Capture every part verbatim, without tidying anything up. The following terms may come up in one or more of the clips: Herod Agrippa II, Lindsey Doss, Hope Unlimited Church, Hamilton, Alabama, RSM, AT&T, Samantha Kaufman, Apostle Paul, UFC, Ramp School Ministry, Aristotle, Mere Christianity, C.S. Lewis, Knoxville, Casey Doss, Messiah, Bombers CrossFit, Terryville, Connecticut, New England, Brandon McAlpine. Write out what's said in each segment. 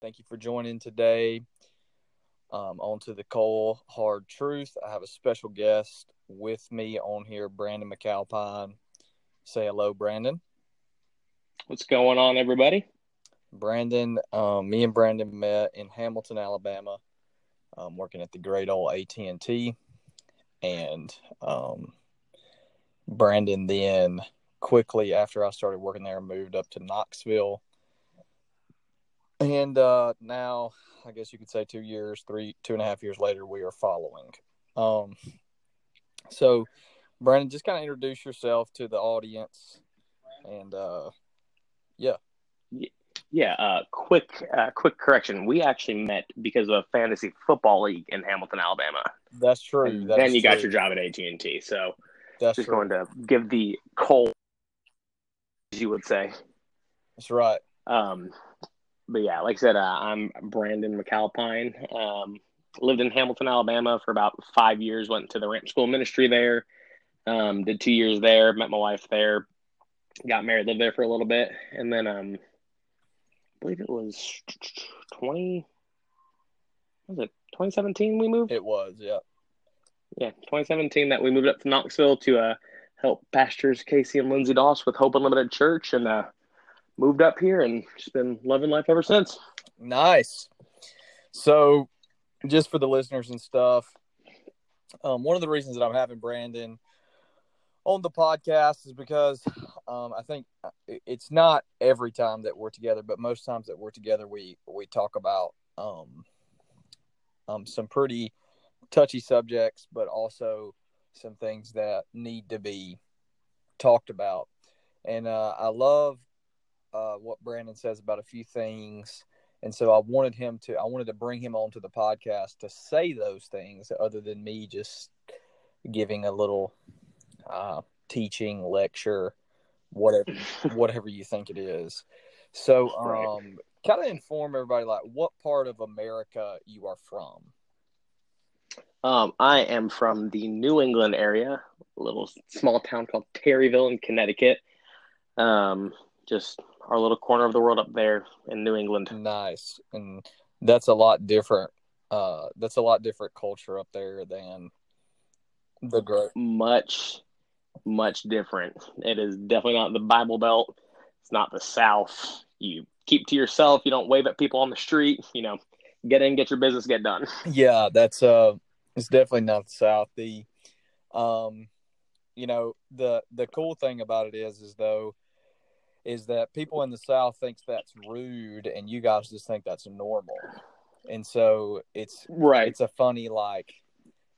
Thank you for joining today um, on to the Cold Hard Truth. I have a special guest with me on here, Brandon McAlpine. Say hello, Brandon. What's going on, everybody? Brandon, um, me and Brandon met in Hamilton, Alabama, um, working at the great old A T and T. And um, Brandon then quickly after I started working there, moved up to Knoxville. And uh, now, I guess you could say two years, three, two and a half years later, we are following. Um, so, Brandon, just kind of introduce yourself to the audience. And, uh, yeah. Yeah, uh, quick uh, quick correction. We actually met because of a fantasy football league in Hamilton, Alabama. That's true. And that then you true. got your job at A T and T. So, That's just true. going to give the cold, as you would say. That's right. Um, but, yeah, like I said, uh, I'm Brandon McAlpine. Um, lived in Hamilton, Alabama for about five years. Went to the Ramp School Ministry there. Um, did two years there. Met my wife there. Got married. Lived there for a little bit. And then um, – I believe it was twenty. Was it twenty seventeen? We moved. It was, yeah, yeah, twenty seventeen. That we moved up to Knoxville to uh, help pastors Casey and Lindsey Doss with Hope Unlimited Church, and uh, moved up here and just been loving life ever since. Nice. So, just for the listeners and stuff, um, one of the reasons that I'm having Brandon on the podcast is because um, I think it's not every time that we're together, but most times that we're together, we, we talk about um, um, some pretty touchy subjects, but also some things that need to be talked about. And uh, I love uh, what Brandon says about a few things. And so I wanted him to, I wanted to bring him onto the podcast to say those things other than me just giving a little Uh, teaching, lecture, whatever, whatever you think it is. So, um, right. kind of inform everybody, like, what part of America you are from? Um, I am from the New England area, a little small town called Terryville in Connecticut. Um, just our little corner of the world up there in New England. Nice, and that's a lot different. Uh, that's a lot different culture up there than the great. Much. Much different. It is definitely not the Bible Belt. It's not the South. You keep to yourself. You don't wave at people on the street. You know, get in, get your business, get done. Yeah, that's uh, it's definitely not the South. The, um, you know, the the cool thing about it is, is though, is that people in the South think that's rude, and you guys just think that's normal. And so it's right. It's a funny like,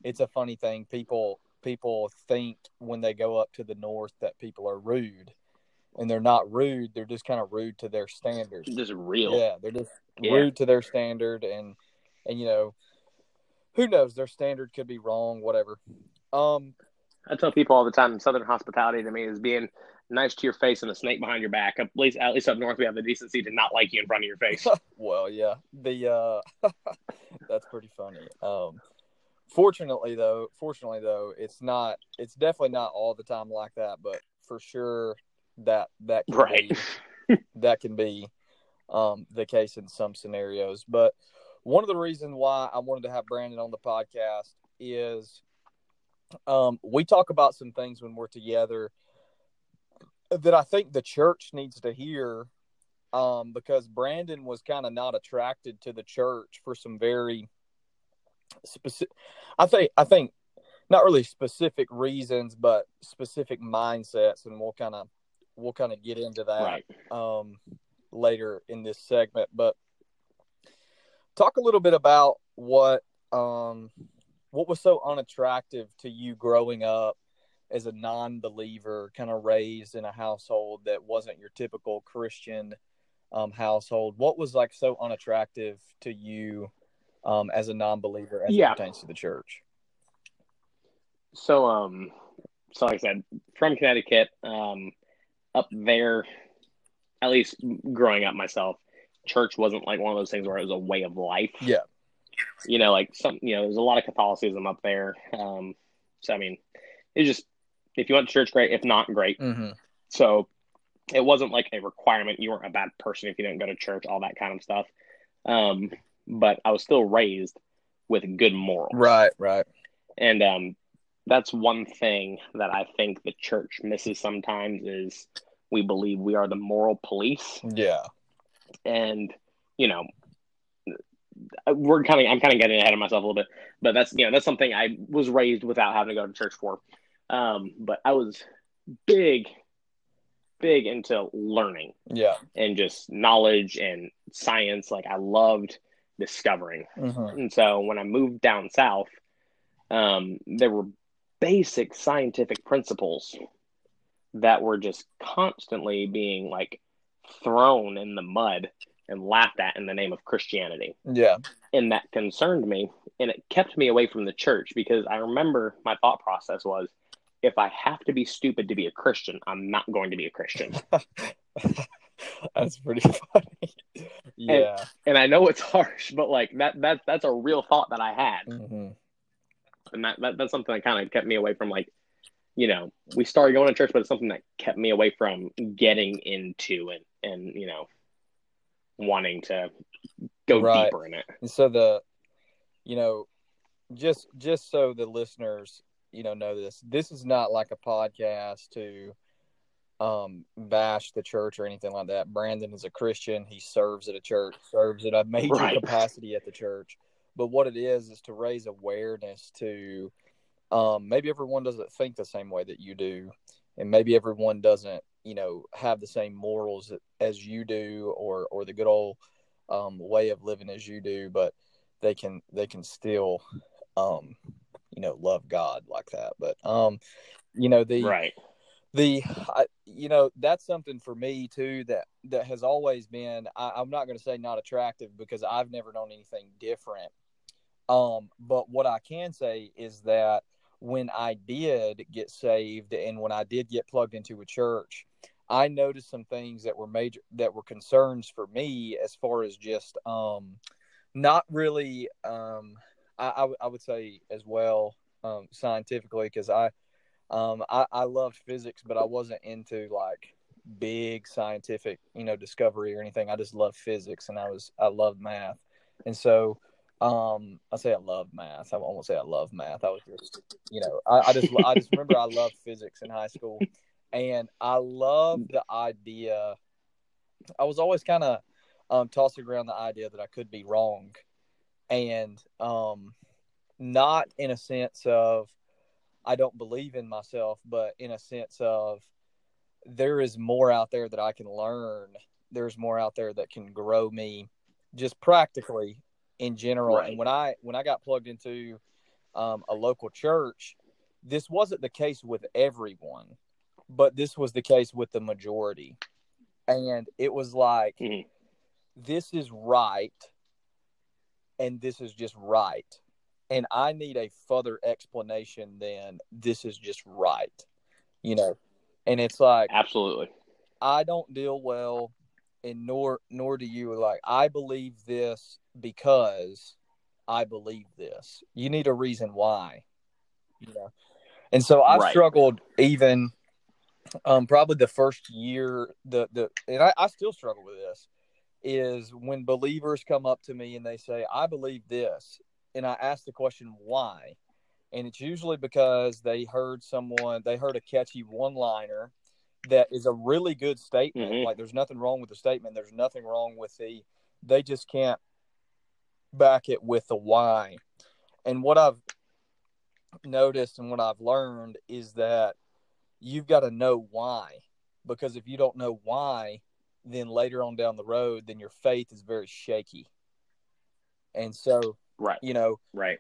it's a funny thing. People. People think when they go up to the north that people are rude, and they're not rude. They're just kind of rude to their standards. Just real, yeah. They're just yeah. rude to their standard, and and you know, who knows? Their standard could be wrong. Whatever. Um, I tell people all the time, Southern hospitality to me is being nice to your face and a snake behind your back. At least, at least up north, we have the decency to not like you in front of your face. Well, yeah. The uh, that's pretty funny. Um. Fortunately, though, fortunately, though, it's not, it's definitely not all the time like that, but for sure that, that, can right. be, that can be um, the case in some scenarios. But one of the reasons why I wanted to have Brandon on the podcast is um, we talk about some things when we're together that I think the church needs to hear um, because Brandon was kind of not attracted to the church for some very specific, I think, I think not really specific reasons, but specific mindsets. And we'll kind of, we'll kind of get into that right. um, later in this segment, but talk a little bit about what, um, what was so unattractive to you growing up as a non-believer, kind of raised in a household that wasn't your typical Christian um, household. What was like so unattractive to you Um, as a non-believer as yeah. it pertains to the church? So, um, so like I said, from Connecticut, um, up there, at least growing up myself, church wasn't like one of those things where it was a way of life. Yeah. You know, like some, you know, there's a lot of Catholicism up there. Um, so, I mean, it's just If you went to church, great. If not, great. Mm-hmm. So it wasn't like a requirement. You weren't a bad person if you didn't go to church, all that kind of stuff. Um, but I was still raised with good morals. Right, right. And um, that's one thing that I think the church misses sometimes is we believe we are the moral police. Yeah. And, you know, we're kind of, I'm kind of getting ahead of myself a little bit, but that's, you know, that's something I was raised without having to go to church for. Um, but I was big, big into learning. Yeah. And just knowledge and science. Like I loved discovering. Mm-hmm. And so when I moved down south, um, there were basic scientific principles that were just constantly being like thrown in the mud and laughed at in the name of Christianity. Yeah. And that concerned me, and it kept me away from the church, because I remember my thought process was, if I have to be stupid to be a Christian, I'm not going to be a Christian. That's pretty funny. Yeah. And, and I know it's harsh, but like that, that that's a real thought that I had. Mm-hmm. And that, that that's something that kind of kept me away from, like, you know, we started going to church, but it's something that kept me away from getting into it and, you know, wanting to go right. deeper in it. And so the, you know, just, just so the listeners, you know, know this, this is not like a podcast to um, bash the church or anything like that. Brandon is a Christian. He serves at a church, serves at a major right. capacity at the church. But what it is, is to raise awareness to, Um, maybe everyone doesn't think the same way that you do, and maybe everyone doesn't, you know, have the same morals as you do, or, or the good old um, way of living as you do, but they can, they can still, um, you know, love God like that. But, um, you know, the, right. the, I, you know, that's something for me too, that, that has always been, I, I'm not going to say not attractive, because I've never known anything different. Um, but what I can say is that when I did get saved and when I did get plugged into a church, I noticed some things that were major, that were concerns for me as far as just, um, not really, um, I, I, I would say as well, um, scientifically, cause I, um, I, I loved physics, but I wasn't into like big scientific, you know, discovery or anything. I just loved physics, and I was, I loved math. And so, Um, I say I love math. I won't say I love math. I was just, you know, I, I just, I just remember I loved physics in high school, and I loved the idea. I was always kind of um, tossing around the idea that I could be wrong, and um, not in a sense of I don't believe in myself, but in a sense of there is more out there that I can learn. There's more out there that can grow me, just practically. In general. Right. And when I when I got plugged into um, a local church, this wasn't the case with everyone, but this was the case with the majority. And it was like, mm-hmm. this is right, and this is just right. And I need a further explanation than this is just right, you know. And it's like, absolutely. I don't deal well, and nor nor do you. Like, I believe this because I believe this. You need a reason why, you know. And so I right. struggled even um, probably the first year. The the and I, I still struggle with this is when believers come up to me and they say, "I believe this," and I ask the question why, and it's usually because they heard someone they heard a catchy one-liner. That is a really good statement. Mm-hmm. Like, there's nothing wrong with the statement. There's nothing wrong with the, they just can't back it with the why. And what I've noticed and what I've learned is that you've got to know why, because if you don't know why, then later on down the road, then your faith is very shaky. And so, right. you know, right.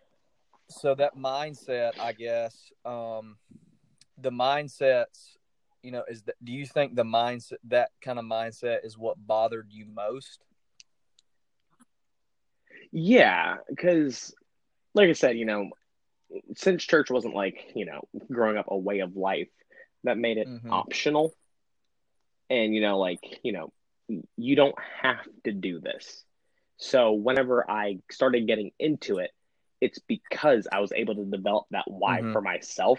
so that mindset, I guess, um, the mindsets, you know, is that, do you think the mindset, that kind of mindset is what bothered you most? Yeah, because like I said, you know, since church wasn't like, you know, growing up a way of life, that made it mm-hmm. optional. And, you know, like, you know, you don't have to do this. So whenever I started getting into it, it's because I was able to develop that why mm-hmm. for myself.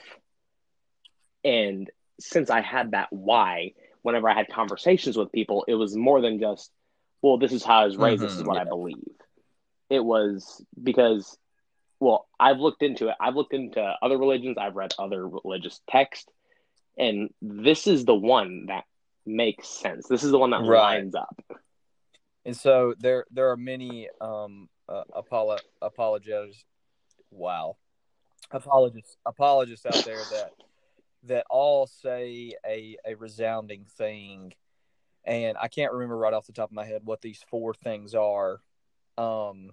And since I had that why, whenever I had conversations with people, it was more than just, well, this is how I was raised, mm-hmm, this is what yeah. I believe. It was because, well, I've looked into it. I've looked into other religions. I've read other religious texts. And this is the one that makes sense. This is the one that right. lines up. And so there there are many um, uh, apolo- apologists, wow, apologists, apologists out there that that all say a, a resounding thing. And I can't remember right off the top of my head what these four things are. Um,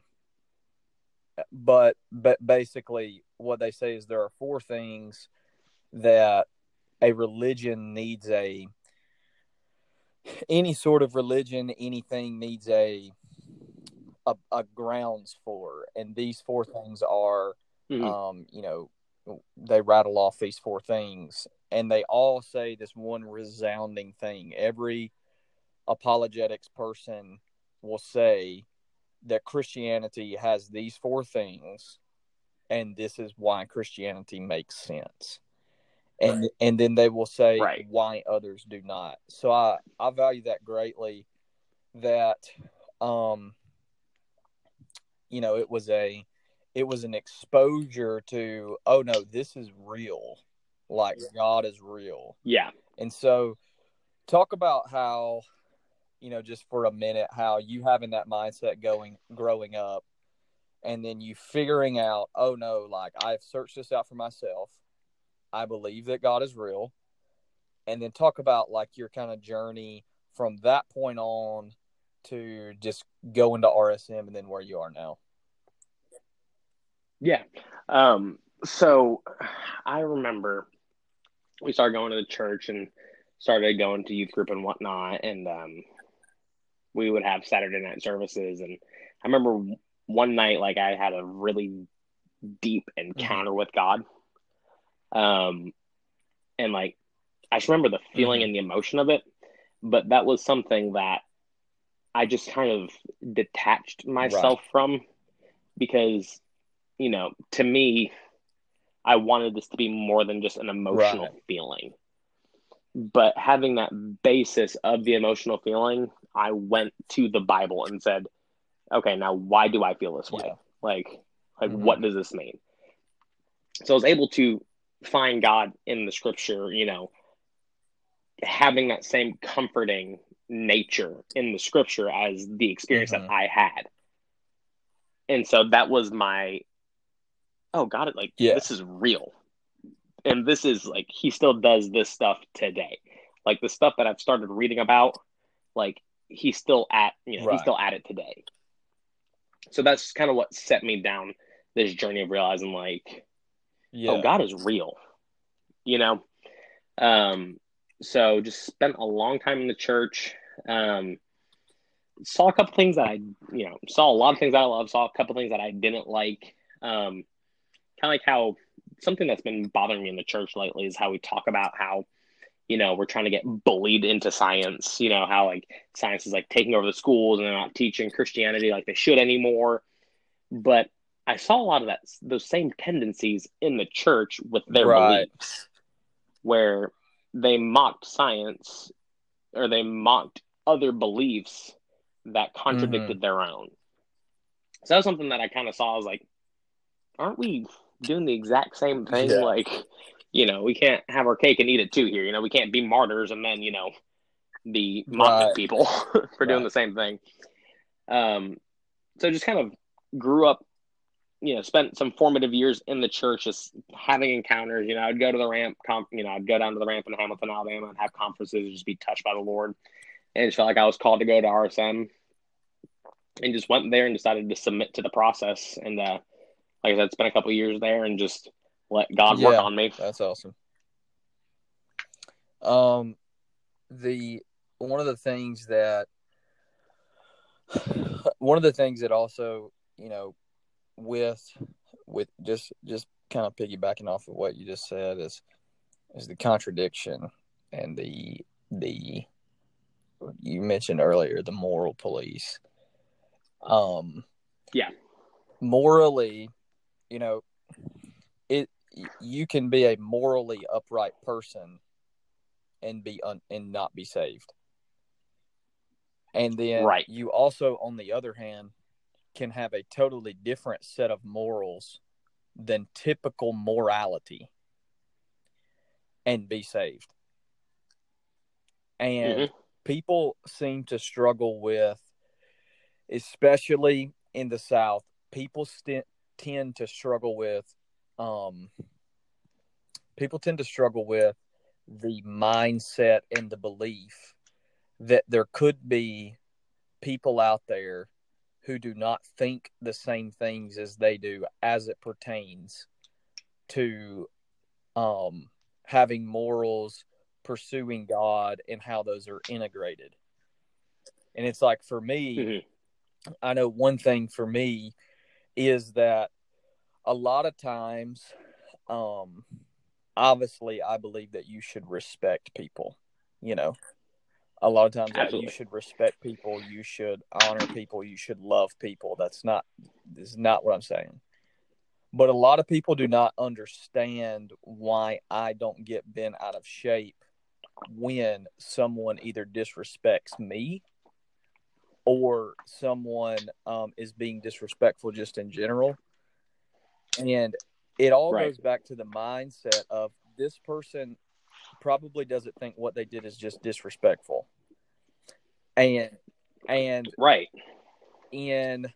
but but basically what they say is there are four things that a religion needs a any sort of religion, anything needs a a, a grounds for. And these four things are, mm-hmm. um, you know, they rattle off these four things, and they all say this one resounding thing. Every apologetics person will say that Christianity has these four things, and this is why Christianity makes sense. And right. and then they will say right. why others do not. So I, I value that greatly, that, um, you know, it was a, it was an exposure to, oh no, this is real. Like God is real. Yeah. And so talk about how, you know, just for a minute, how you having that mindset going, growing up, and then you figuring out, oh no, like I've searched this out for myself. I believe that God is real. And then talk about like your kind of journey from that point on to just going to R S M and then where you are now. Yeah. Um, so I remember we started going to the church and started going to youth group and whatnot. And um, we would have Saturday night services. And I remember one night, like I had a really deep encounter mm-hmm. with God. Um, and like, I just remember the feeling mm-hmm. and the emotion of it, but that was something that I just kind of detached myself right. from, because, you know, to me, I wanted this to be more than just an emotional right. feeling, but having that basis of the emotional feeling, I went to the Bible and said, okay, now why do I feel this way? Yeah. Like, like mm-hmm. what does this mean? So I was able to find God in the scripture, you know, having that same comforting nature in the scripture as the experience mm-hmm. that I had. And so that was my, oh God, like yeah. this is real. And this is like, he still does this stuff today. Like the stuff that I've started reading about, like he's still at, you know, right. he's still at it today. So that's kind of what set me down this journey of realizing like, yeah. oh, God is real, you know? Um, so just spent a long time in the church. Um, saw a couple things that I, you know, saw a lot of things that I love, saw a couple things that I didn't like. Um, kind of like how something that's been bothering me in the church lately is how we talk about how, you know, we're trying to get bullied into science, you know, how like science is like taking over the schools and they're not teaching Christianity like they should anymore. But I saw a lot of that, those same tendencies in the church with their right. beliefs, where they mocked science or they mocked other beliefs that contradicted mm-hmm. their own. So that was something that I kind of saw. I was like, aren't we doing the exact same thing? Yeah. Like, you know, we can't have our cake and eat it too here. You know, we can't be martyrs and then, you know, be mocking right. people for right. doing the same thing. Um, so just kind of grew up, you know, spent some formative years in the church, just having encounters. You know, I'd go to the ramp, com- you know, I'd go down to the ramp in Hamilton, Alabama, and have conferences, just be touched by the Lord. And it felt like I was called to go to R S M, and just went there and decided to submit to the process. And uh, like I said, spent a couple of years there and just let God yeah, work on me. That's awesome. Um, the one of the things that one of the things that also, you know, with with just just kind of piggybacking off of what you just said is is the contradiction and the the you mentioned earlier the moral police. Um yeah morally, you know, it you can be a morally upright person and be un, and not be saved. And then right. you also, on the other hand, can have a totally different set of morals than typical morality and be saved. And mm-hmm. people seem to struggle with, especially in the South, people st- tend to struggle with, um, people tend to struggle with the mindset and the belief that there could be people out there who do not think the same things as they do as it pertains to um, having morals, pursuing God, and how those are integrated. And it's like, for me, mm-hmm. I know one thing for me is that a lot of times, um, obviously, I believe that you should respect people, you know. A lot of times like, you should respect people, you should honor people, you should love people. That's not, this is not what I'm saying. But a lot of people do not understand why I don't get bent out of shape when someone either disrespects me or someone um, is being disrespectful just in general. And it all right. goes back to the mindset of this person probably doesn't think what they did is just disrespectful. And and right. in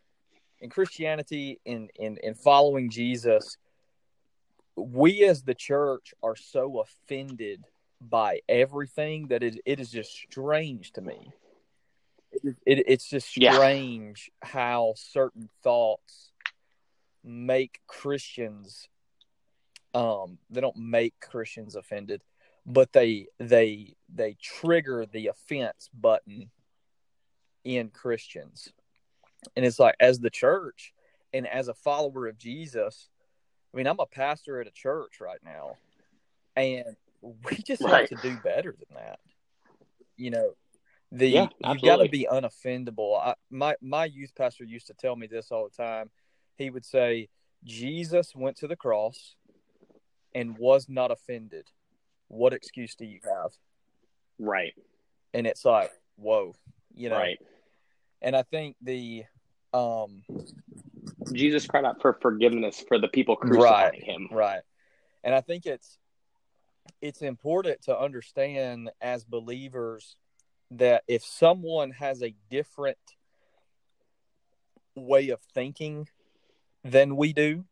in Christianity, in, in, in following Jesus, we as the church are so offended by everything that it, it is just strange to me. It, it, it's just strange yeah. how certain thoughts make Christians, um, they don't make Christians offended, but they they they trigger the offense button in Christians. And it's like, as the church and as a follower of Jesus, I mean, I'm a pastor at a church right now, and we just right. have to do better than that. You know, the yeah, you've got to be unoffendable. I, my my youth pastor used to tell me this all the time. He would say, Jesus went to the cross and was not offended. What excuse do you have? Right. And it's like, whoa, you know. Right. And I think the um, Jesus cried out for forgiveness for the people crucifying right, him. Right. And I think it's it's important to understand as believers that if someone has a different way of thinking than we do,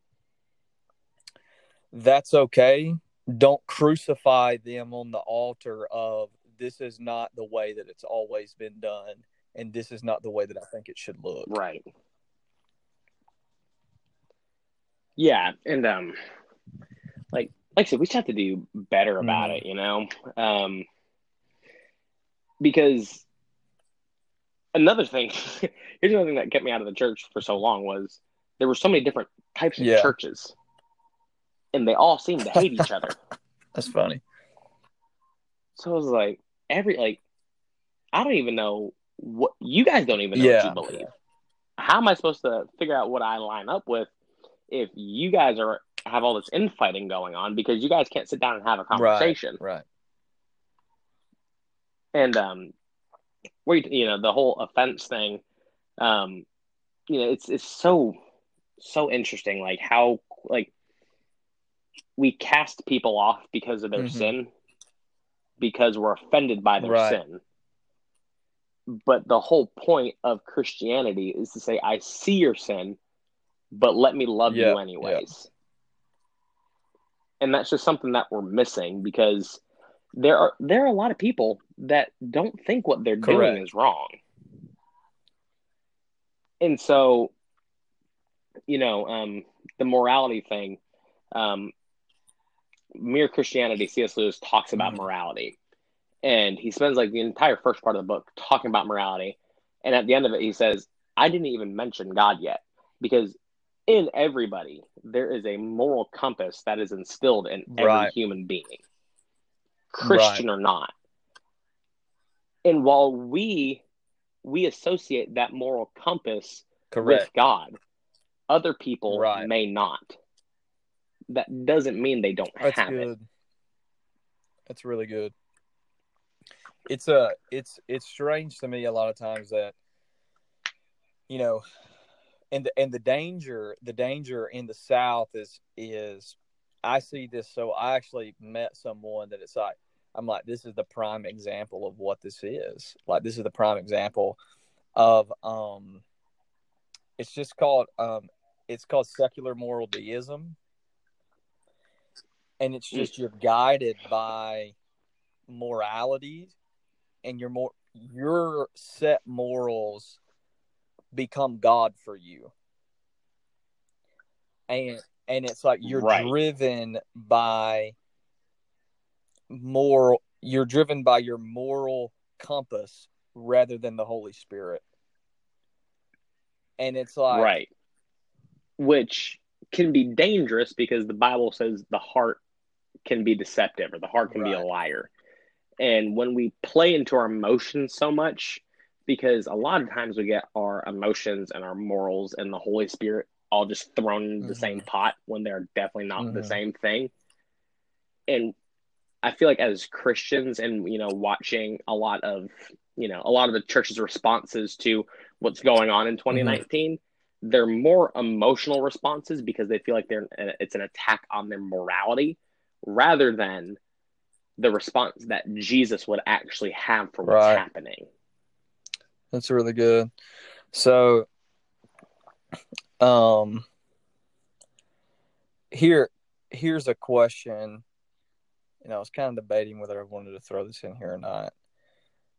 that's okay. Don't crucify them on the altar of this is not the way that it's always been done, and this is not the way that I think it should look. Right. Yeah, and um, like like I said, we just have to do better about mm. it, you know? Um, because another thing, here's another thing that kept me out of the church for so long was there were so many different types of yeah. churches. And they all seem to hate each other. That's funny. So I was like, every, like, I don't even know what, you guys don't even know yeah. what you believe. How am I supposed to figure out what I line up with if you guys are, have all this infighting going on because you guys can't sit down and have a conversation? Right. right. And, um, we, you know, the whole offense thing, um, you know, it's, it's so, so interesting. Like how, like, we cast people off because of their mm-hmm. sin, because we're offended by their right. sin. But the whole point of Christianity is to say, I see your sin, but let me love yep. you anyways. Yep. And that's just something that we're missing because there are, there are a lot of people that don't think what they're Correct. doing is wrong. And so, you know, um, the morality thing, um, Mere Christianity, C S. Lewis talks about mm-hmm. morality, and he spends like the entire first part of the book talking about morality. And at the end of it, he says, I didn't even mention God yet, because in everybody, there is a moral compass that is instilled in every right. human being, Christian right. or not. And while we, we associate that moral compass Correct. with God, other people right. may not. that doesn't mean they don't That's have good. it. That's really good. It's a it's it's strange to me a lot of times that, you know, and the, and the danger the danger in the South is is I see this. So I actually met someone that it's like, I'm like, this is the prime example of what this is. Like, this is the prime example of um. It's just called um. It's called secular moral deism. And it's just you're guided by morality, and your more your set morals become God for you. And and it's like you're right. driven by moral you're driven by your moral compass rather than the Holy Spirit. And it's like right. which can be dangerous because the Bible says the heart can be deceptive, or the heart can right. be a liar. And when we play into our emotions so much, because a lot of times we get our emotions and our morals and the Holy Spirit all just thrown into mm-hmm. the same pot when they're definitely not mm-hmm. the same thing. And I feel like as Christians, and, you know, watching a lot of, you know, a lot of the church's responses to what's going on in twenty nineteen, mm-hmm. they're more emotional responses because they feel like they're it's an attack on their morality rather than the response that Jesus would actually have for what's right. happening. That's really good. So, um, here, here's a question, and I was kind of debating whether I wanted to throw this in here or not,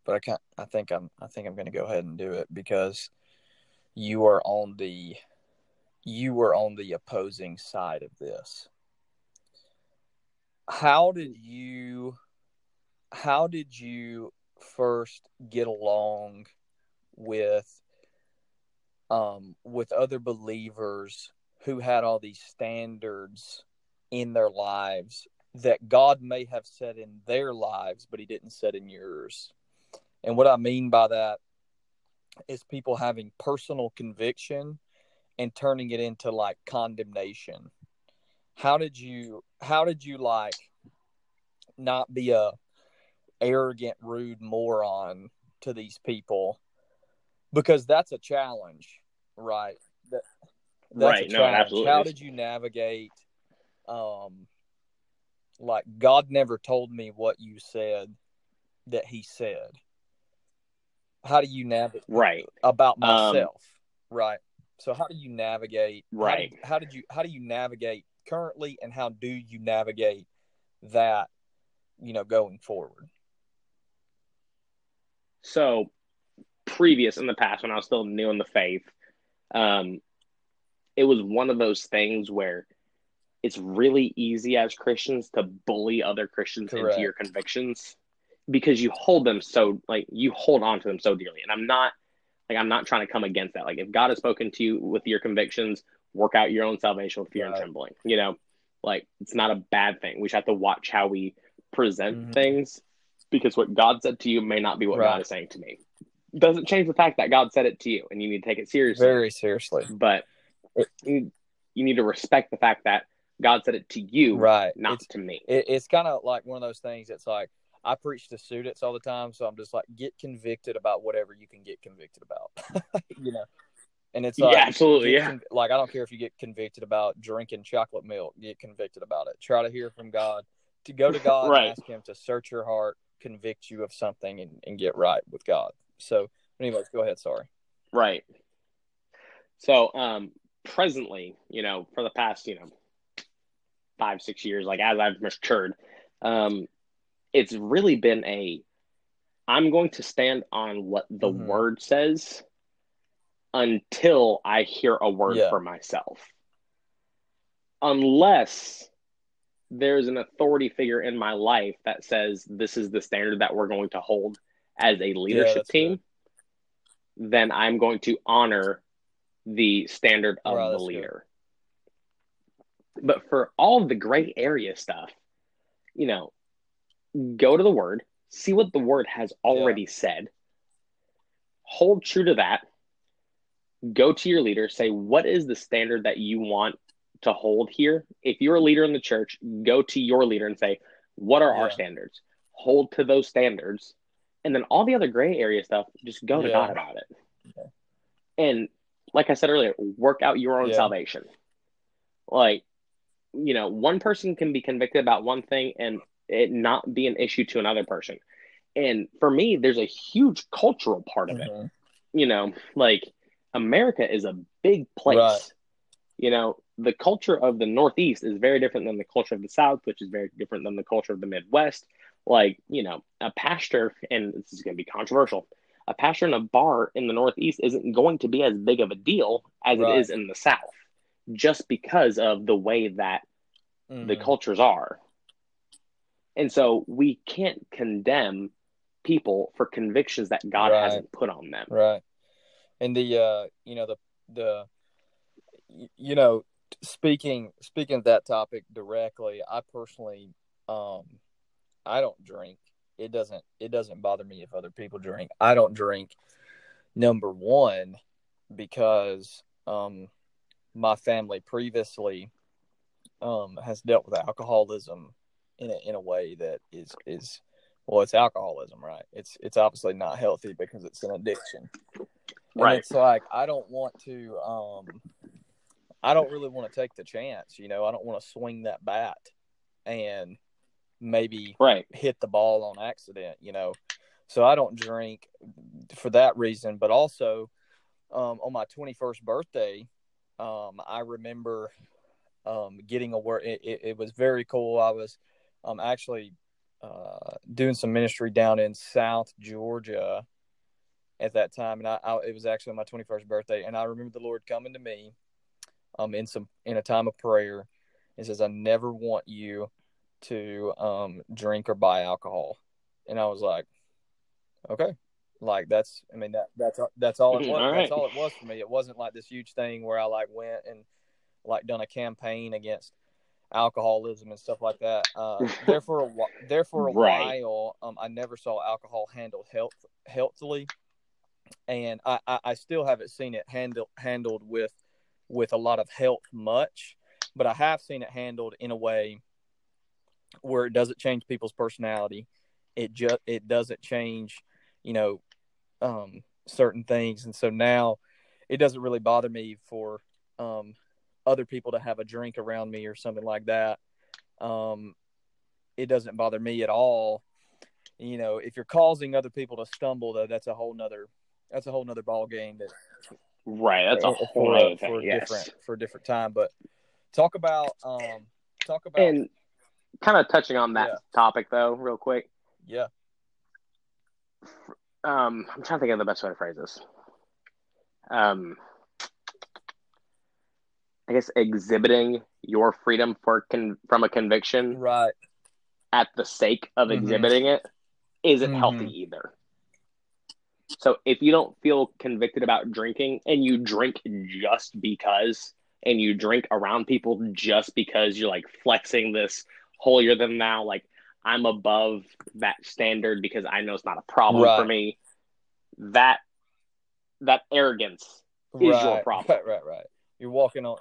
but I can't, I think I'm, I think I'm going to go ahead and do it because you are on the, you were on the opposing side of this. How did you, how did you first get along with, um, with other believers who had all these standards in their lives that God may have set in their lives, but He didn't set in yours? And what I mean by that is people having personal conviction and turning it into like condemnation. How did you, how did you like not be a arrogant, rude moron to these people? Because that's a challenge, right? That, that's right. A challenge. No, absolutely. How did you navigate? Um, like, God never told me what you said that He said. How do you navigate? Right. About myself. Um, right. So how do you navigate? Right. How, how did you, how do you navigate currently, and how do you navigate that, you know, going forward? So previous in the past, when I was still new in the faith, um, it was one of those things where it's really easy as Christians to bully other Christians Correct. into your convictions because you hold them so, like, you hold on to them so dearly. And I'm not, like, I'm not trying to come against that. Like, if God has spoken to you with your convictions, work out your own salvation with fear right. and trembling. You know, like, it's not a bad thing. We should have to watch how we present mm-hmm. things, because what God said to you may not be what right. God is saying to me. It doesn't change the fact that God said it to you, and you need to take it seriously. Very seriously. But you, you need to respect the fact that God said it to you, right. not it's, to me. It, it's kind of like one of those things that's like, I preach to students all the time, so I'm just like, get convicted about whatever you can get convicted about. You know? And it's like, yeah, absolutely, yeah. Conv- like, I don't care if you get convicted about drinking chocolate milk, get convicted about it. Try to hear from God. To go to God right. and ask Him to search your heart, convict you of something, and, and get right with God. So, anyways, go ahead. Sorry. Right. So, um, presently, you know, for the past, you know, five, six years, like, as I've matured, um, it's really been a, I'm going to stand on what the mm-hmm. Word says until I hear a word yeah. for myself. Unless there's an authority figure in my life that says this is the standard that we're going to hold as a leadership yeah, team, good. then I'm going to honor the standard of wow, the leader. Good. But for all the gray area stuff, you know, go to the Word, see what the Word has already yeah. said, hold true to that, go to your leader, say, what is the standard that you want to hold here. If you're a leader in the church, go to your leader and say, what are yeah. our standards? Hold to those standards. And then all the other gray area stuff, just go to yeah. God about it. Yeah. And like I said earlier, work out your own yeah. salvation. Like, you know, one person can be convicted about one thing and it not be an issue to another person. And for me, there's a huge cultural part of mm-hmm. it. You know, like America is a big place. Right. You know, the culture of the Northeast is very different than the culture of the South, which is very different than the culture of the Midwest. Like, you know, a pastor, and this is going to be controversial, a pastor in a bar in the Northeast isn't going to be as big of a deal as right. it is in the South, just because of the way that mm-hmm. the cultures are. And so we can't condemn people for convictions that God right. hasn't put on them. Right. And the, uh, you know, the, the, you know, speaking, speaking of that topic directly, I personally, um, I don't drink. It doesn't, it doesn't bother me if other people drink. I don't drink, number one, because, um, my family previously, um, has dealt with alcoholism in a, in a way that is, is, well, it's alcoholism, right? It's, it's obviously not healthy because it's an addiction. Right. And it's like, I don't want to, um, I don't really want to take the chance, you know, I don't want to swing that bat and maybe right. hit the ball on accident, you know? So I don't drink for that reason, but also, um, on my twenty-first birthday, um, I remember, um, getting a word. It, it, it was very cool. I was, um, actually, uh, doing some ministry down in South Georgia at that time. And I, I it was actually my twenty-first birthday. And I remember the Lord coming to me, um, in some, in a time of prayer, and says, I never want you to, um, drink or buy alcohol. And I was like, okay, like that's, I mean, that, that's, that's all it was. All right. That's all it was for me. It wasn't like this huge thing where I like went and like done a campaign against alcoholism and stuff like that. Uh, there for a while, there for a right. while, um, I never saw alcohol handled health, healthily. And I, I, I still haven't seen it handled, handled with, with a lot of health much, but I have seen it handled in a way where it doesn't change people's personality. It just, it doesn't change, you know, um, certain things. And so now it doesn't really bother me for, um, other people to have a drink around me or something like that. Um, it doesn't bother me at all. You know, if you're causing other people to stumble, though, that's a whole nother, that's a whole nother ball game. That, right. That's a whole other thing. For yes. different, for a different time. But talk about, um, talk about, and kind of touching on that yeah. topic though, real quick. Yeah. Um, I'm trying to think of the best way to phrase this. Um, I guess exhibiting your freedom for con- from a conviction right. at the sake of mm-hmm. exhibiting it isn't mm-hmm. healthy either. So if you don't feel convicted about drinking and you drink just because, and you drink around people just because you're like flexing this holier than thou, like I'm above that standard because I know it's not a problem right. for me. That, that arrogance is right. your problem. Right, right, right. You're walking on.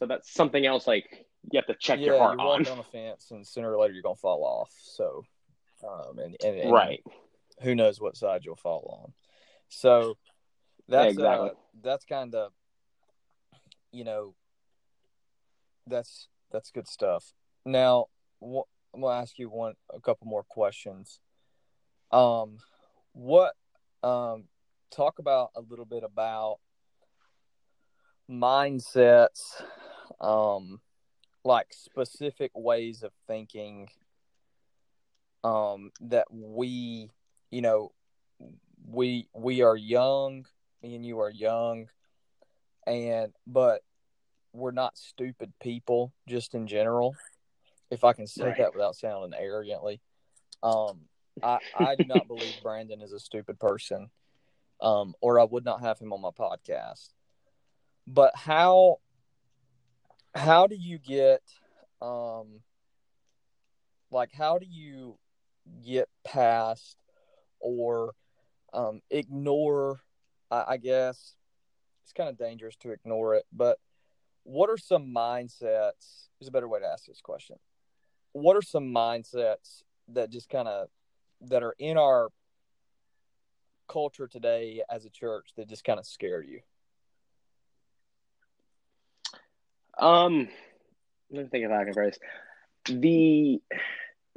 So that's something else. Like you have to check yeah, your heart you're on. You're walking on a fence, and sooner or later you're gonna fall off. So, um, and, and, and right, who knows what side you'll fall on. So that's exactly. uh, that's kind of, you know, that's that's good stuff. Now, wh- I'm gonna ask you one, a couple more questions. Um, what, um, talk about a little bit about mindsets, um, like specific ways of thinking, um, that we, you know, we, we are young, me and you are young, and, but we're not stupid people just in general. If I can say right. that without sounding arrogantly, um, I, I do not believe Brandon is a stupid person, um, or I would not have him on my podcast. But how how do you get, um, like, how do you get past or um, ignore, I, I guess, it's kind of dangerous to ignore it, but what are some mindsets? There's a better way to ask this question. What are some mindsets that just kind of, that are in our culture today as a church that just kind of scare you? Um, let me think if I can phrase the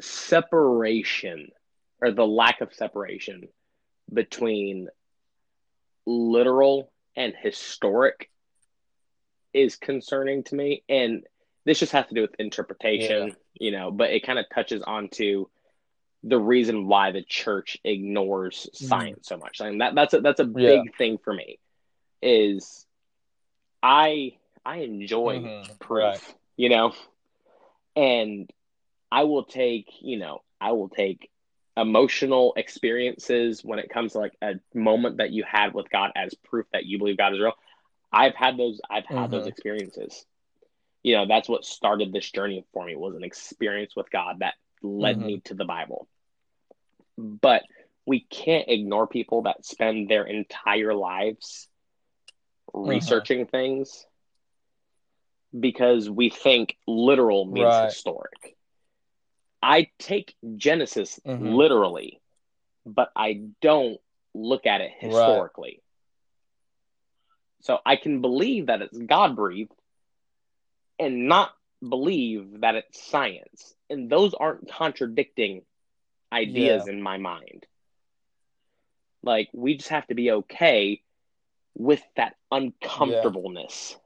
separation or the lack of separation between literal and historic is concerning to me. And this just has to do with interpretation, yeah. you know, but it kind of touches onto the reason why the church ignores science mm. so much. I mean, that, that's a, that's a big yeah. thing for me is I, I enjoy mm-hmm. proof, right. you know, and I will take, you know, I will take emotional experiences when it comes to like a moment that you had with God as proof that you believe God is real. I've had those, I've had mm-hmm. those experiences. You know, that's what started this journey for me was an experience with God that led mm-hmm. me to the Bible. But we can't ignore people that spend their entire lives mm-hmm. researching things because we think literal means right. historic. I take Genesis mm-hmm. literally, but I don't look at it historically. Right. So I can believe that it's God-breathed and not believe that it's science. And those aren't contradicting ideas yeah. in my mind. Like, we just have to be okay with that uncomfortableness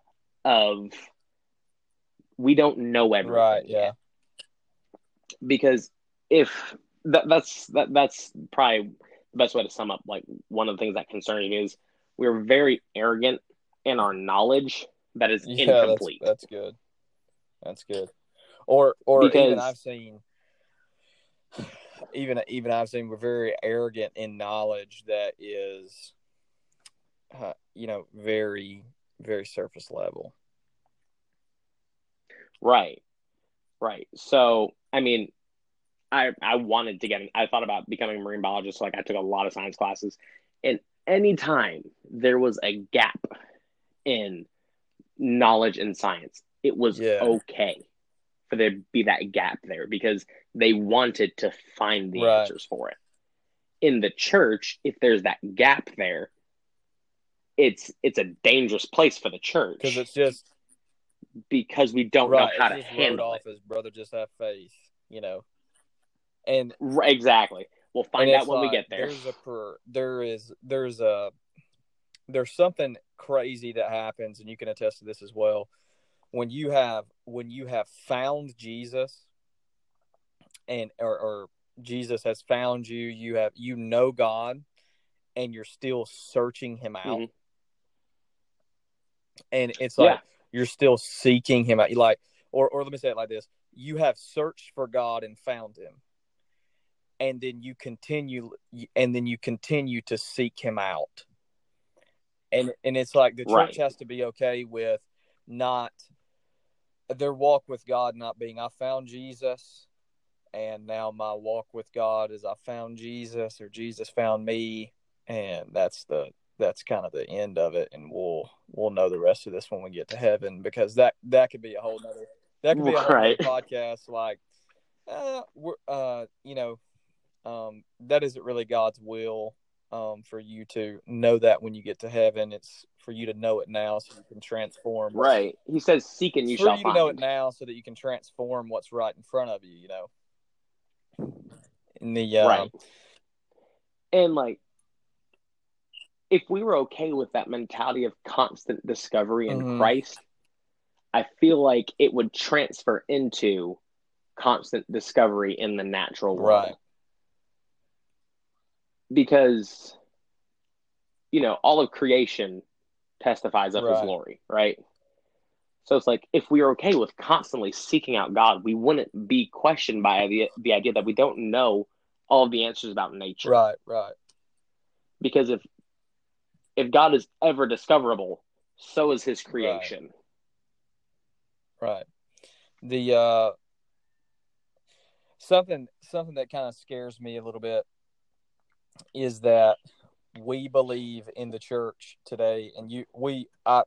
yeah. of we don't know everything. Right, yeah. Yet. Because if that, that's that, that's probably the best way to sum up. Like, one of the things that concerns me is we're very arrogant in our knowledge that is yeah, incomplete. That's, that's good. That's good. Or, or because, even I've seen, even even I've seen we're very arrogant in knowledge that is, uh, you know, very very surface level. Right. Right. So, I mean, I I wanted to get in. I thought about becoming a marine biologist. So like, I took a lot of science classes. And any time there was a gap in knowledge and science, it was yeah. okay for there to be that gap there because they wanted to find the right. answers for it. In the church, if there's that gap there, it's it's a dangerous place for the church. Because it's just... because we don't right. know how it's to handle it. Off as brother, just have faith, you know. And right, exactly, we'll find out when like, we get there. There's a per, there is there's a there's something crazy that happens, and you can attest to this as well. When you have when you have found Jesus, and or, or Jesus has found you, you have you know God, and you're still searching Him out, mm-hmm. and it's like. Yeah. You're still seeking Him out. You like, or or let me say it like this: you have searched for God and found Him, and then you continue, and then you continue to seek Him out. And and it's like the church right. has to be okay with not their walk with God not being I found Jesus, and now my walk with God is I found Jesus or Jesus found me, and that's the. That's kind of the end of it, and we'll we'll know the rest of this when we get to heaven, because that, that could be a whole nother that could be a whole right. podcast. Like, uh, we're, uh, you know, um, that isn't really God's will um, for you to know that when you get to heaven. It's for you to know it now so you can transform. Right. He says, "Seek and you shall find." For you to know it now so that you can transform what's right in front of you. You know, in the uh, right, and like. If we were okay with that mentality of constant discovery in mm-hmm. Christ, I feel like it would transfer into constant discovery in the natural world. Right. Because, you know, all of creation testifies of right. His glory, right? So it's like, if we were okay with constantly seeking out God, we wouldn't be questioned by the, the idea that we don't know all of the answers about nature. Right, right. Because if If God is ever discoverable, so is His creation. Right. right. The uh, something something that kind of scares me a little bit is that we believe in the church today, and you we I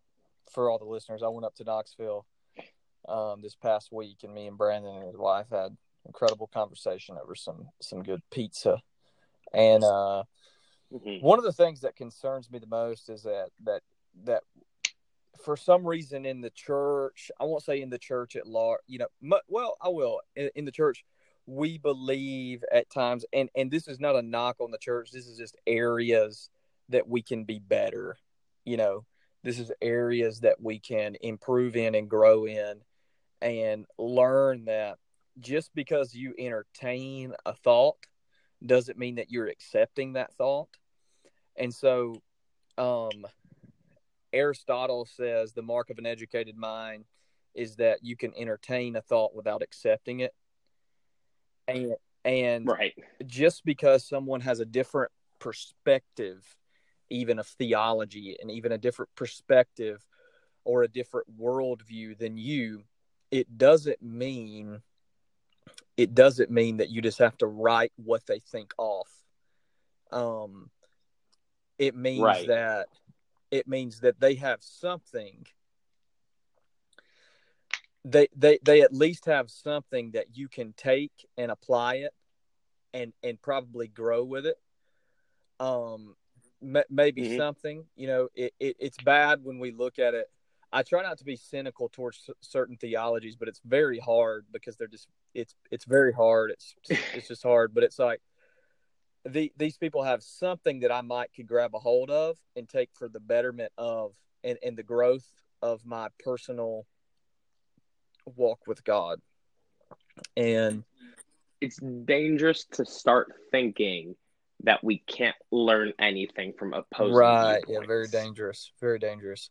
for all the listeners, I went up to Knoxville um, this past week, and me and Brandon and his wife had an incredible conversation over some some good pizza. And uh, mm-hmm. one of the things that concerns me the most is that that that for some reason in the church, I won't say in the church at large, you know, m- well, I will in, in the church. We believe at times, and, and this is not a knock on the church. This is just areas that we can be better. You know, this is areas that we can improve in and grow in, and learn that just because you entertain a thought doesn't mean that you're accepting that thought. And so um, Aristotle says the mark of an educated mind is that you can entertain a thought without accepting it. And, and right. just because someone has a different perspective, even of theology, and even a different perspective or a different worldview than you, it doesn't mean it doesn't mean that you just have to write what they think off. Um, it means right. that it means that they have something. They, they they at least have something that you can take and apply it, and and probably grow with it. Um, m- maybe mm-hmm. something, you know, it, it it's bad when we look at it. I try not to be cynical towards certain theologies, but it's very hard because they're just it's it's very hard. It's it's just hard, but it's like the these people have something that I might could grab a hold of and take for the betterment of and, and the growth of my personal walk with God. And it's dangerous to start thinking that we can't learn anything from opposing right viewpoints. Yeah, very dangerous very dangerous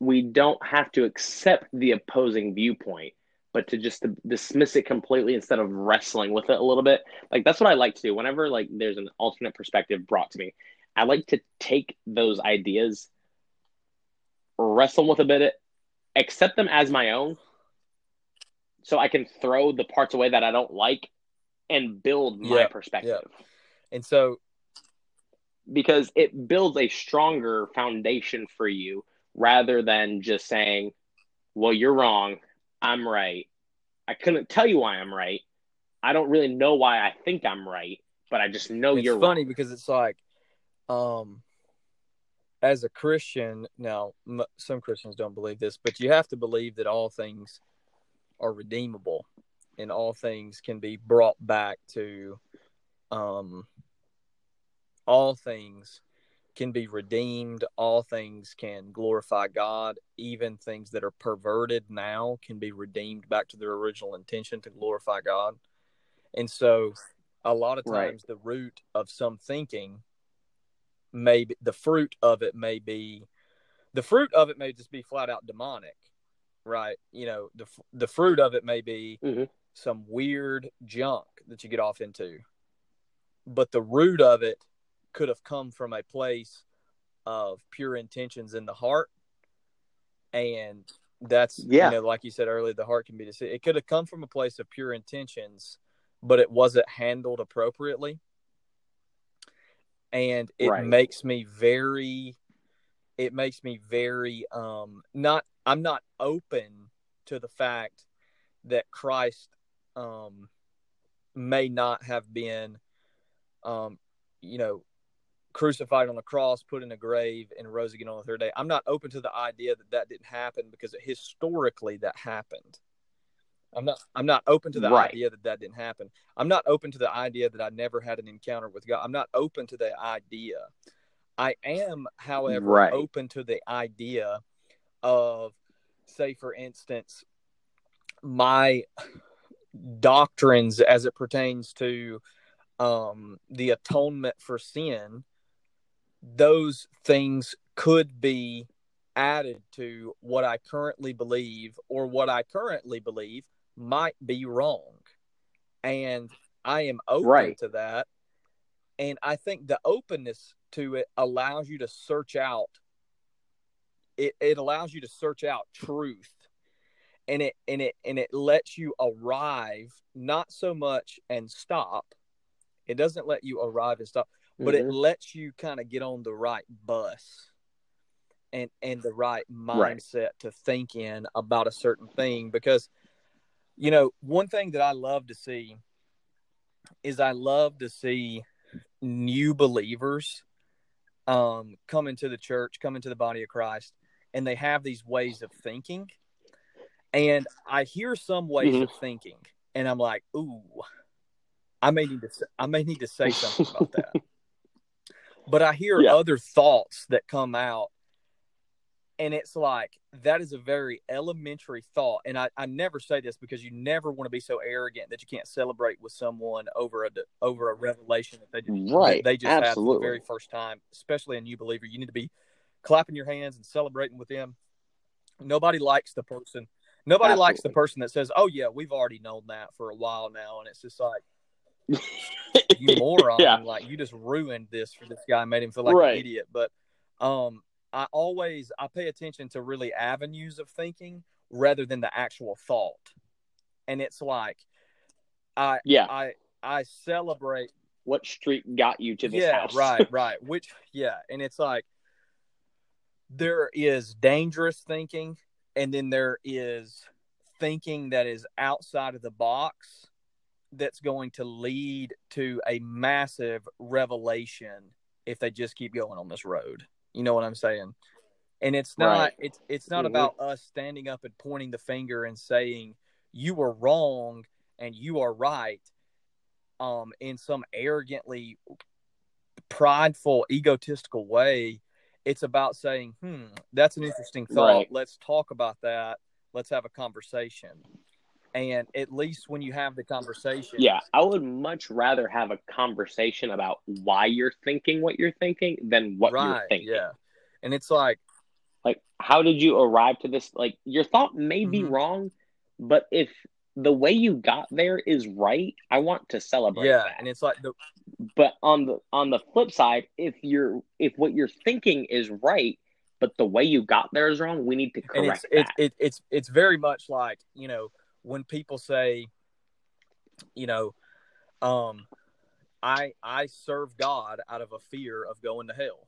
we don't have to accept the opposing viewpoint, but to just dismiss it completely instead of wrestling with it a little bit. Like, that's what I like to do whenever like there's an alternate perspective brought to me. I like to take those ideas, wrestle with a bit, accept them as my own, so I can throw the parts away that I don't like and build my yeah, perspective. Yeah. And so, because it builds a stronger foundation for you rather than just saying, well, you're wrong, I'm right. I couldn't tell you why I'm right. I don't really know why I think I'm right, but I just know it's you're funny wrong. Because it's like, um, as a Christian, now m- some Christians don't believe this, but you have to believe that all things are redeemable and all things can be brought back to, um, all things can be redeemed. All things can glorify God. Even things that are perverted now can be redeemed back to their original intention to glorify God. And so a lot of times right. the root of some thinking, maybe the fruit of it may be the fruit of it may just be flat out demonic, right? You know, the the fruit of it may be mm-hmm. some weird junk that you get off into, but the root of it could have come from a place of pure intentions in the heart. And that's, yeah. you know, like you said earlier, the heart can be deceived. It could have come from a place of pure intentions, but it wasn't handled appropriately. And it right. makes me very, it makes me very, um, not, I'm not open to the fact that Christ, um, may not have been, um, you know, crucified on the cross, put in a grave, and rose again on the third day. I'm not open to the idea that that didn't happen because historically that happened. I'm not I'm not open to the right. idea that that didn't happen. I'm not open to the idea that I never had an encounter with God. I'm not open to the idea. I am, however, right. open to the idea of, say, for instance, my doctrines as it pertains to um, the atonement for sin. Those things could be added to what I currently believe, or what I currently believe might be wrong, and I am open right. to that. And I think the openness to it allows you to search out it, it allows you to search out truth, and it and it and it lets you arrive not so much and stop. It doesn't let you arrive and stop, but mm-hmm. it lets you kind of get on the right bus and, and the right mindset right. to think in about a certain thing. Because, you know, one thing that I love to see is I love to see new believers um, come into the church, come into the body of Christ, and they have these ways of thinking. And I hear some ways mm-hmm. of thinking, and I'm like, ooh, I may need to, I may need to say something about that. But I hear yeah. other thoughts that come out, and it's like, that is a very elementary thought. And I, I never say this because you never want to be so arrogant that you can't celebrate with someone over a, over a revelation that they just, right. they just had for the very first time, especially a new believer. You need to be clapping your hands and celebrating with them. Nobody likes the person. Nobody Absolutely. likes the person that says, oh, yeah, we've already known that for a while now. And it's just like, you moron, yeah. like you just ruined this for this guy, made him feel like right. an idiot. But um, I always, I pay attention to really avenues of thinking rather than the actual thought. And it's like, I, yeah. I, I celebrate. What street got you to this yeah, house? right, right. Which, yeah. And it's like, there is dangerous thinking. And then there is thinking that is outside of the box that's going to lead to a massive revelation if they just keep going on this road. You know what I'm saying? And it's not right. it's it's not mm-hmm. about us standing up and pointing the finger and saying, you were wrong and you are right, um, in some arrogantly prideful, egotistical way. It's about saying, hmm, that's an interesting thought. Right. Let's talk about that. Let's have a conversation. And at least when you have the conversation. Yeah, I would much rather have a conversation about why you're thinking what you're thinking than what right, you're thinking. Yeah. And it's like. Like, how did you arrive to this? Like, your thought may mm-hmm. be wrong, but if the way you got there is right, I want to celebrate. Yeah, that. And it's like the. But on the on the flip side, if you're if what you're thinking is right, but the way you got there is wrong, we need to correct it's, that. It, it, it's it's very much like, you know, when people say, you know, um, I I serve God out of a fear of going to hell.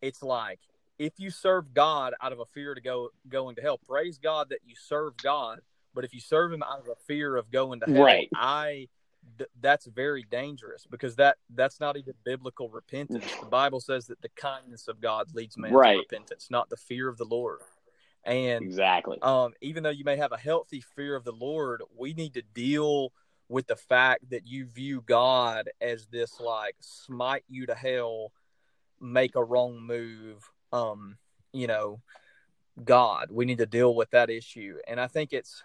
It's like, if you serve God out of a fear to go going to hell, praise God that you serve God. But if you serve him out of a fear of going to hell, right. I th- that's very dangerous, because that, that's not even biblical repentance. The Bible says that the kindness of God leads man right. to repentance, not the fear of the Lord. And exactly, um, even though you may have a healthy fear of the Lord, we need to deal with the fact that you view God as this like smite you to hell, make a wrong move, um, you know, God. We need to deal with that issue. And I think it's.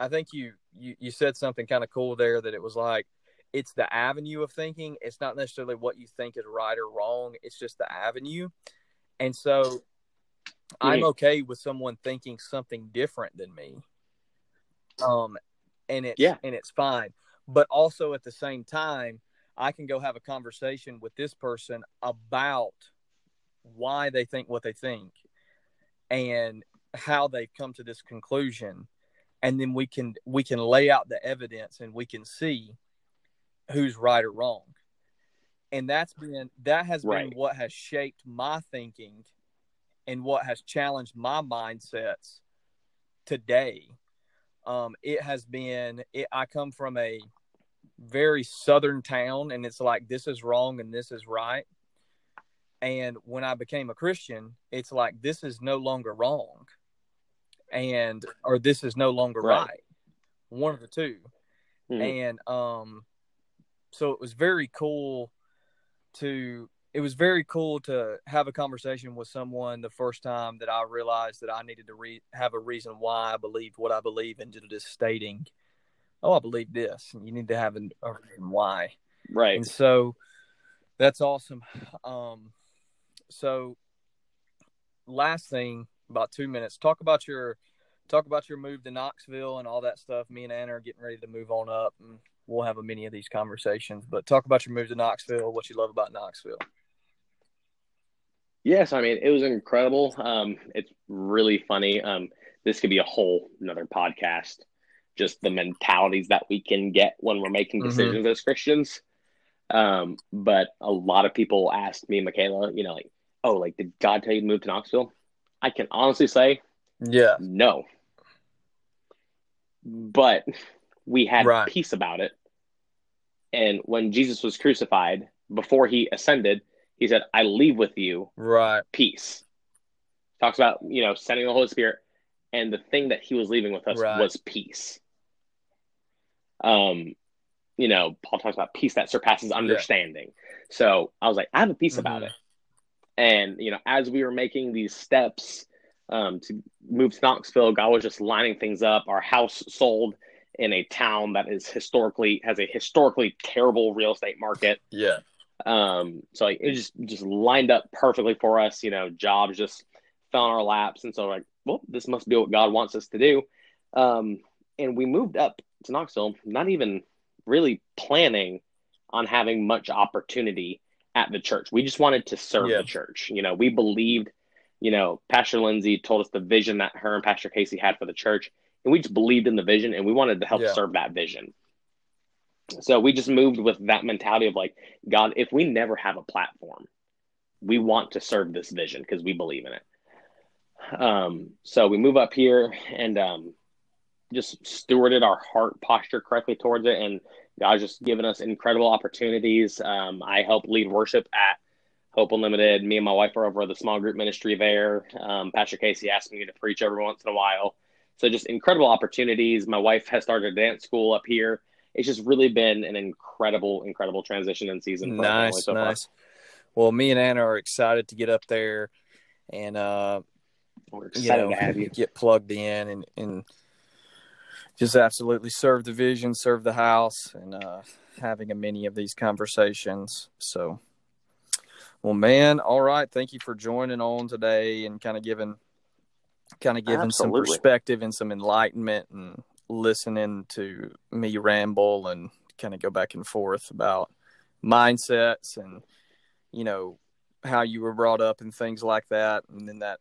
I think you, you, you said something kind of cool there, that it was like, it's the avenue of thinking. It's not necessarily what you think is right or wrong. It's just the avenue. And so mm. I'm okay with someone thinking something different than me. Um, and it's, yeah. and it's fine. But also at the same time, I can go have a conversation with this person about why they think what they think and how they've come to this conclusion. And then we can we can lay out the evidence, and we can see who's right or wrong. And that's been that has right. been what has shaped my thinking and what has challenged my mindsets today. Um, it has been it, I come from a very southern town, and it's like, this is wrong and this is right. And when I became a Christian, it's like, this is no longer wrong. And or this is no longer right. right. One of the two. Mm-hmm. And um so it was very cool to it was very cool to have a conversation with someone the first time that I realized that I needed to re- have a reason why I believed what I believe, and just stating, oh, I believe this, and you need to have an, a reason why. Right. And so that's awesome. Um so last thing, about two minutes. Talk about your, talk about your move to Knoxville and all that stuff. Me and Anna are getting ready to move on up, and we'll have a many of these conversations. But talk about your move to Knoxville. What you love about Knoxville? Yes, I mean, it was incredible. Um, it's really funny. Um, this could be a whole another podcast. Just the mentalities that we can get when we're making decisions mm-hmm. as Christians. Um, but a lot of people asked me, Michaela, you know, like, oh, like, did God tell you to move to Knoxville? I can honestly say, yeah, no. But we had right. peace about it. And when Jesus was crucified, before he ascended, he said, I leave with you right. peace. Talks about, you know, sending the Holy Spirit. And the thing that he was leaving with us right. was peace. Um, you know, Paul talks about peace that surpasses understanding. Yeah. So I was like, I have a peace mm-hmm. about it. And, you know, as we were making these steps um, to move to Knoxville, God was just lining things up. Our house sold in a town that is historically has a historically terrible real estate market. Yeah. Um, so like, it just, just lined up perfectly for us. You know, jobs just fell on our laps. And so like, well, this must be what God wants us to do. Um, and we moved up to Knoxville, not even really planning on having much opportunity at the church. We just wanted to serve yeah. the church. You know, we believed, you know, Pastor Lindsey told us the vision that her and Pastor Casey had for the church. And we just believed in the vision, and we wanted to help yeah. serve that vision. So we just moved with that mentality of like, God, if we never have a platform, we want to serve this vision because we believe in it. Um, so we move up here and um, just stewarded our heart posture correctly towards it. And God's just given us incredible opportunities. Um, I help lead worship at Hope Unlimited. Me and my wife are over the small group ministry there. Um, Pastor Casey asked me to preach every once in a while. So just incredible opportunities. My wife has started a dance school up here. It's just really been an incredible, incredible transition and season. For nice, so nice. Far. Well, me and Anna are excited to get up there and uh, We're excited you know, to have you. Get plugged in and, and just absolutely serve the vision, serve the house, and uh, having a many of these conversations. So, well, man, all right. Thank you for joining on today and kind of giving – kind of giving Absolutely. Some perspective and some enlightenment and listening to me ramble and kind of go back and forth about mindsets and, you know, how you were brought up and things like that. And then that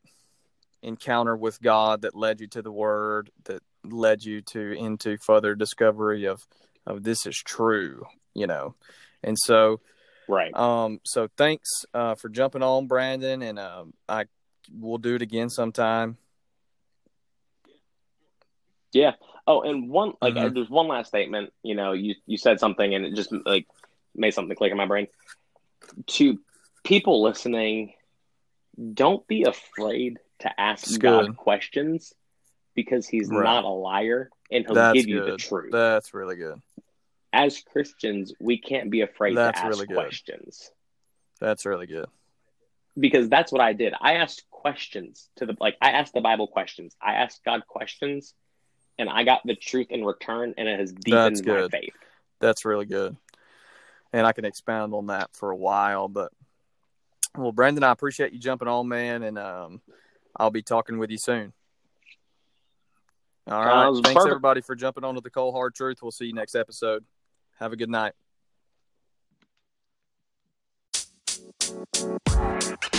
encounter with God that led you to the Word, that led you to into further discovery of, of this is true, you know? And so, right. Um, so thanks uh, for jumping on, Brandon. And um, I we'll do it again sometime. Yeah. Oh, and one, like, mm-hmm. there's one last statement, you know, you, you said something and it just like made something click in my brain. To people listening, don't be afraid to ask That's God good. Questions because he's right. not a liar and he'll That's give good. You the truth. That's really good. As Christians, we can't be afraid That's to ask really questions. That's really good. Because that's what I did. I asked questions to the, like, I asked the Bible questions. I asked God questions, and I got the truth in return, and it has deepened my faith. That's really good. And I can expound on that for a while, but, well, Brandon, I appreciate you jumping on, man, and um, I'll be talking with you soon. All right. Thanks, perfect. Everybody, for jumping on to the Cold Hard Truth. We'll see you next episode. Have a good night. Thank you.